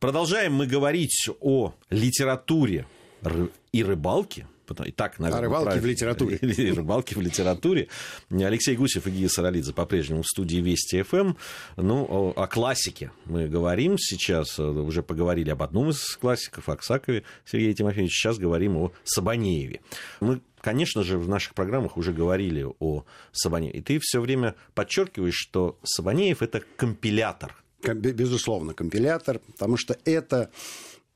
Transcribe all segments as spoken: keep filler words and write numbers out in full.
Продолжаем мы говорить о литературе и рыбалке. И так, наверное, а рыбалки в литературе. И рыбалки в литературе. Алексей Гусев и Гия Саралидзе по-прежнему в студии Вести-ФМ. Ну, о классике мы говорим сейчас. Уже поговорили об одном из классиков, Аксакове Сергея Тимофеевича. Сейчас говорим о Сабанееве. Мы, конечно же, в наших программах уже говорили о Сабанееве. И ты все время подчеркиваешь, что Сабанеев – это компилятор. Безусловно, компилятор, потому что это...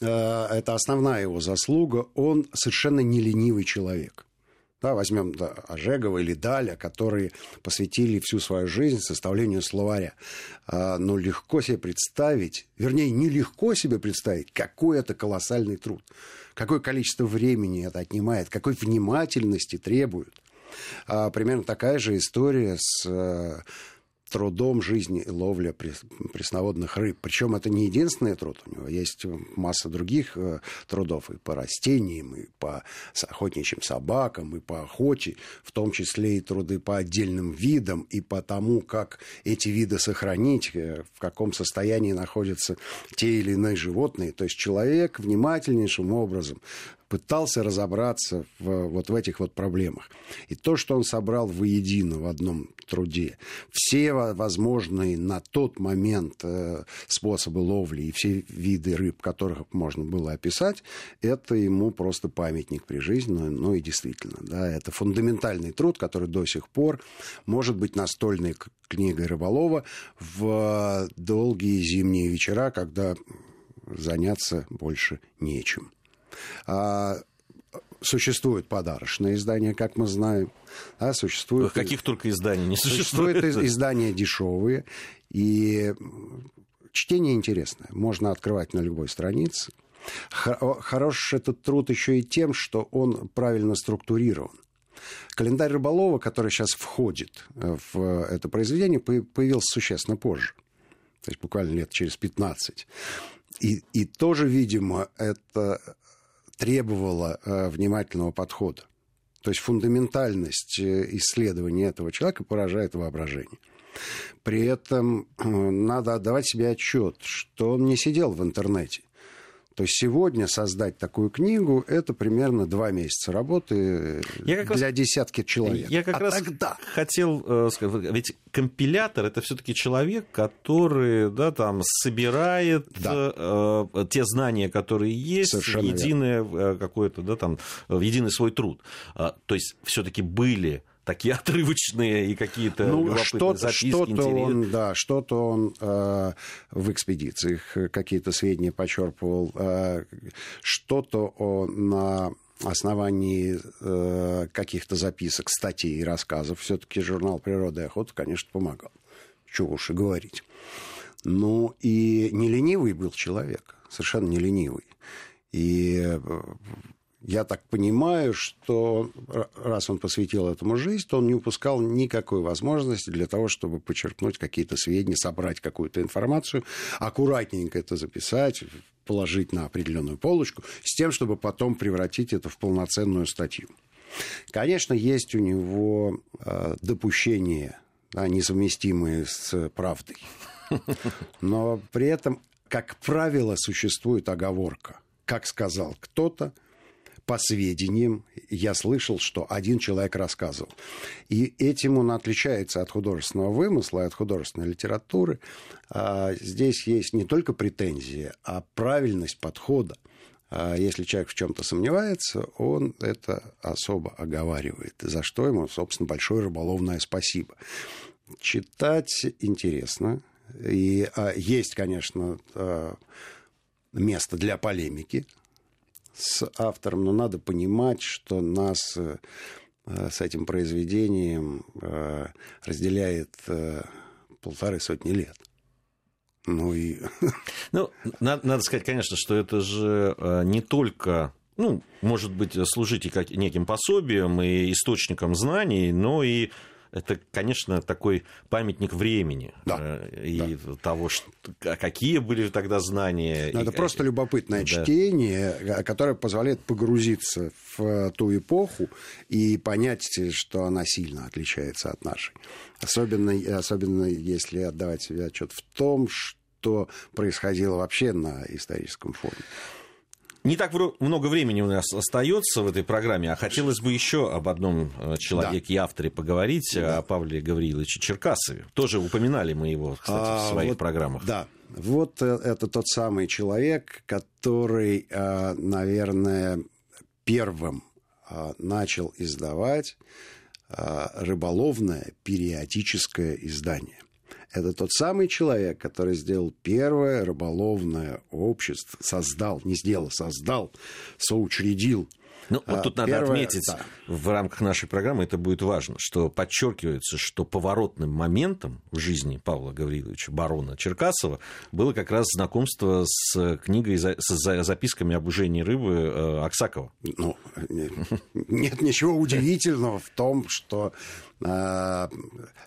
Это основная его заслуга, он совершенно не ленивый человек. Да, возьмем да, Ожегова или Даля, которые посвятили всю свою жизнь составлению словаря. А, но легко себе представить, вернее, нелегко себе представить, какой это колоссальный труд, какое количество времени это отнимает, какой внимательности требует. А, примерно такая же история с... трудом жизни и ловля пресноводных рыб. Причем это не единственный труд. У него есть масса других трудов и по растениям, и по охотничьим собакам, и по охоте, в том числе и труды по отдельным видам, и по тому, как эти виды сохранить, в каком состоянии находятся те или иные животные. То есть человек внимательнейшим образом пытался разобраться в, вот в этих вот проблемах. И то, что он собрал воедино в одном труде, все возможные на тот момент способы ловли и все виды рыб, которых можно было описать, это ему просто памятник при жизни. Ну, ну и действительно, да, это фундаментальный труд, который до сих пор может быть настольной книгой рыболова в долгие зимние вечера, когда заняться больше нечем. Существует подарочное издание, как мы знаем. Да, существует... Каких только изданий не существует. Существуют издания дешевые. И чтение интересное. Можно открывать на любой странице. Хорош этот труд еще и тем, что он правильно структурирован. Календарь рыболова, который сейчас входит в это произведение, появился существенно позже. То есть буквально лет через пятнадцать. И, и тоже, видимо, это... требовало э, внимательного подхода. То есть фундаментальность исследования этого человека поражает воображение. При этом э, надо отдавать себе отчет, что он не сидел в интернете. То есть сегодня создать такую книгу – это примерно два месяца работы для раз, десятки человек. Я как а раз тогда... хотел э, сказать, ведь компилятор – это все-таки человек, который да, там, собирает да. э, те знания, которые есть, совершенно единое верно. Какое-то, да, там, в единый свой труд. А, то есть все-таки были такие отрывочные и какие-то ну, любопытные записки. Что-то он, да, что-то он э, в экспедициях какие-то сведения почерпывал, э, что-то он на основании э, каких-то записок, статей и рассказов. Все-таки журнал «Природа и охота», конечно, помогал. Чего уж и говорить. Ну и не ленивый был человек, совершенно не ленивый. И... Я так понимаю, что раз он посвятил этому жизнь, то он не упускал никакой возможности для того, чтобы почерпнуть какие-то сведения, собрать какую-то информацию, аккуратненько это записать, положить на определенную полочку, с тем, чтобы потом превратить это в полноценную статью. Конечно, есть у него допущения, да, несовместимые с правдой, но при этом, как правило, существует оговорка. Как сказал кто-то, по сведениям, я слышал, что один человек рассказывал. И этим он отличается от художественного вымысла, от художественной литературы. Здесь есть не только претензии, а правильность подхода. Если человек в чем-то сомневается, он это особо оговаривает. За что ему, собственно, большое рыболовное спасибо. Читать интересно. И есть, конечно, место для полемики с автором, но надо понимать, что нас э, с этим произведением э, разделяет э, полторы сотни лет. Ну и... Ну, надо, надо сказать, конечно, что это же э, не только... Ну, может быть, служить и как, неким пособием, и источником знаний, но и... Это, конечно, такой памятник времени да, и да. того, что, какие были тогда знания. Это и... просто любопытное да. чтение, которое позволяет погрузиться в ту эпоху и понять, что она сильно отличается от нашей. Особенно, особенно если отдавать себе отчет в том, что что происходило вообще на историческом фоне. Не так много времени у нас остается в этой программе, а хотелось бы еще об одном человеке и да. авторе поговорить, да. о Павле Гавриловиче Черкасове. Тоже упоминали мы его, кстати, а, в своих вот, программах. Да, вот это тот самый человек, который, наверное, первым начал издавать рыболовное периодическое издание. Это тот самый человек, который сделал первое рыболовное общество, создал, не сделал, создал, соучредил. Ну, вот тут первое, надо отметить, да. в рамках нашей программы это будет важно, что подчеркивается, что поворотным моментом в жизни Павла Гавриловича барона Черкасова было как раз знакомство с книгой, с записками об ужении рыбы Аксакова. Ну, нет ничего удивительного в том, что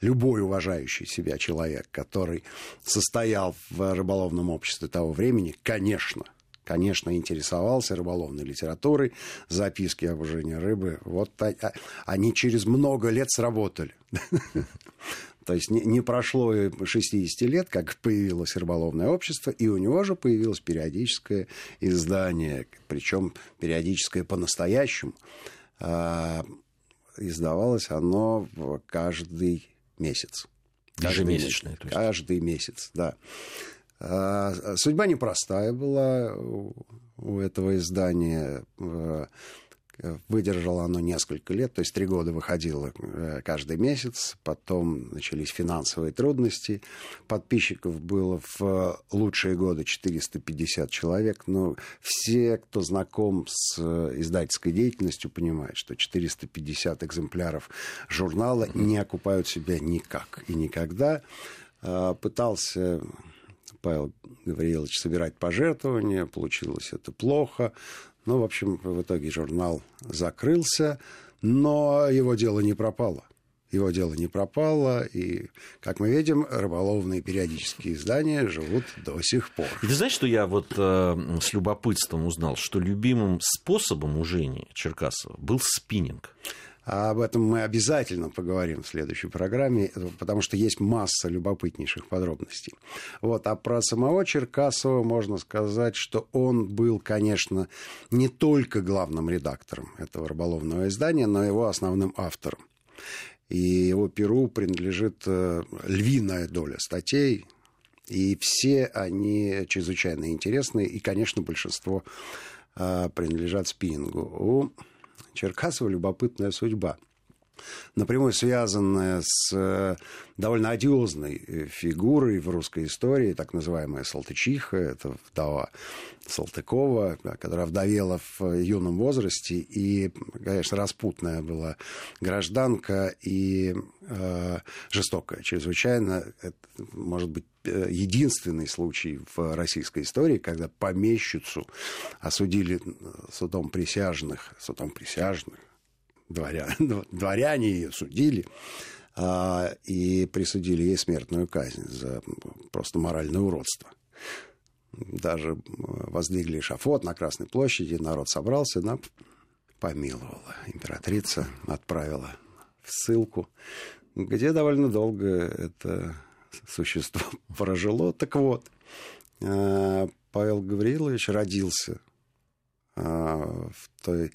любой уважающий себя человек, который состоял в рыболовном обществе того времени, конечно, Конечно, интересовался рыболовной литературой, записки об ужении рыбы. Вот они через много лет сработали. То есть не прошло шестьдесят лет, как появилось рыболовное общество, и у него же появилось периодическое издание, причем периодическое по-настоящему. Издавалось оно каждый месяц. Ежемесячное, то есть. Каждый месяц, да. Судьба непростая была у этого издания. Выдержало оно несколько лет, то есть три года выходило каждый месяц. Потом начались финансовые трудности. Подписчиков было в лучшие годы четыреста пятьдесят человек. Но все, кто знаком с издательской деятельностью, понимают, что четыреста пятьдесят экземпляров журнала не окупают себя никак и никогда. Пытался Павел Гаврилович собирать пожертвования, получилось это плохо. Ну, в общем, в итоге журнал закрылся, но его дело не пропало. Его дело не пропало, и, как мы видим, рыболовные периодические издания живут до сих пор. И ты знаешь, что я вот э, с любопытством узнал, что любимым способом ужения Черкасова был спиннинг. Об этом мы обязательно поговорим в следующей программе, потому что есть масса любопытнейших подробностей. Вот, а про самого Черкасова можно сказать, что он был, конечно, не только главным редактором этого рыболовного издания, но и его основным автором. И его перу принадлежит львиная доля статей, и все они чрезвычайно интересные, и, конечно, большинство принадлежат спиннингу. У Черкасова любопытная судьба, напрямую связанная с довольно одиозной фигурой в русской истории, так называемая Салтычиха, это вдова Салтыкова, которая вдовела в юном возрасте и, конечно, распутная была гражданка и э, жестокая чрезвычайно. Это, может быть, единственный случай в российской истории, когда помещицу осудили судом присяжных, судом присяжных, дворя, дворяне ее судили а, и присудили ей смертную казнь за просто моральное уродство. Даже воздвигли эшафот на Красной площади, народ собрался, она помиловала. Императрица отправила в ссылку, где довольно долго это существо прожило. Так вот, Павел Гаврилович родился в той,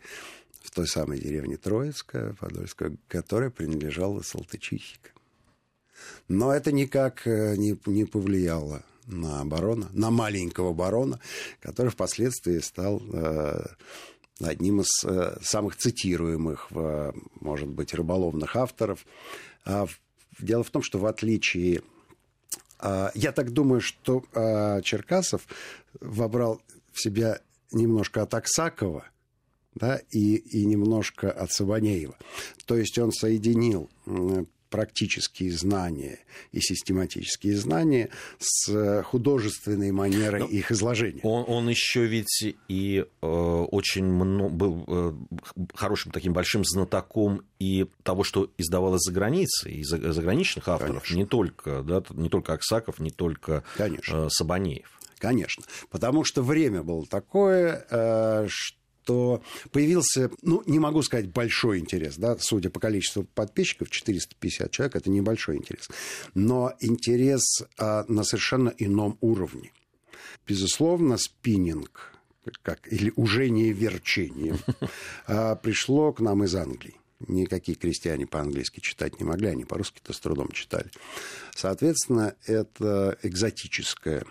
в той самой деревне Троицкая, Подольская, которая принадлежала Салтычихе. Но это никак не, не повлияло на барона, на маленького барона, который впоследствии стал одним из самых цитируемых, может быть, рыболовных авторов. Дело в том, что в отличие... Я так думаю, что Черкасов вобрал в себя немножко от Оксакова, да, и, и немножко от Сабанеева. То есть он соединил практические знания и систематические знания с художественной манерой Но их изложения. Он, он еще ведь и э, очень много, был э, хорошим таким большим знатоком и того, что издавалось за границей, и за, заграничных авторов, Конечно. не только, да, не только Аксаков, не только э, Сабанеев. Конечно, потому что время было такое, э, что что появился, ну, не могу сказать большой интерес, да, судя по количеству подписчиков, четыреста пятьдесят человек, это небольшой интерес, но интерес а, на совершенно ином уровне. Безусловно, спиннинг, как, или ужение верчением, а, пришло к нам из Англии. Никакие крестьяне по-английски читать не могли, они по-русски-то с трудом читали. Соответственно, это экзотическое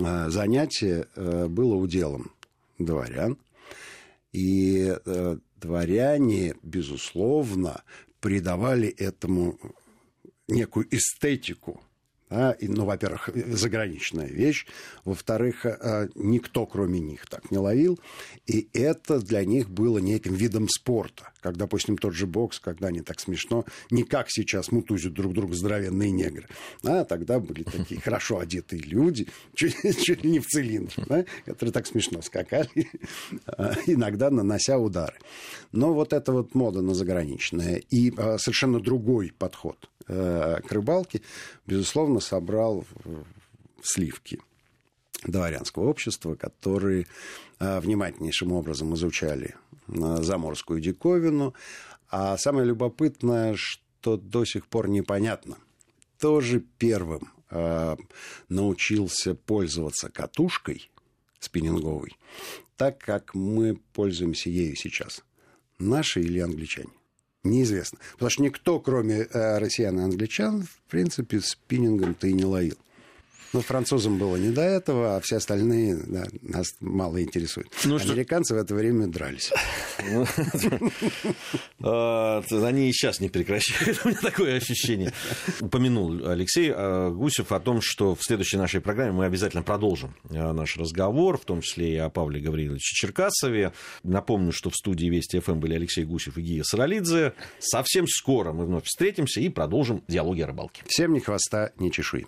а, занятие а, было уделом дворян. И э, дворяне, безусловно, придавали этому некую эстетику. Да? И, ну, во-первых, заграничная вещь. Во-вторых, э, никто, кроме них, так не ловил. И это для них было неким видом спорта. Как, допустим, тот же бокс, когда они так смешно, не как сейчас мутузят друг друга здоровенные негры. А тогда были такие хорошо одетые люди, чуть ли не в цилиндрах, да, которые так смешно скакали, иногда нанося удары. Но вот эта вот мода на заграничное и совершенно другой подход к рыбалке, безусловно, собрал сливки дворянского общества, которые внимательнейшим образом изучали заморскую диковину. А самое любопытное, что до сих пор непонятно, кто же первым э, научился пользоваться катушкой спиннинговой, так как мы пользуемся ею сейчас. Наши или англичане? Неизвестно. Потому что никто, кроме э, россиян и англичан, в принципе, спиннингом-то и не ловил. Ну, французам было не до этого, а все остальные, да, нас мало интересуют. Ну, американцы что... в это время дрались. Они и сейчас не прекращают. У меня такое ощущение. Упомянул Алексей Гусев о том, что в следующей нашей программе мы обязательно продолжим наш разговор, в том числе и о Павле Гавриловиче Черкасове. Напомню, что в студии Вести-ФМ были Алексей Гусев и Гия Саралидзе. Совсем скоро мы вновь встретимся и продолжим диалоги о рыбалке. Всем ни хвоста, ни чешуи.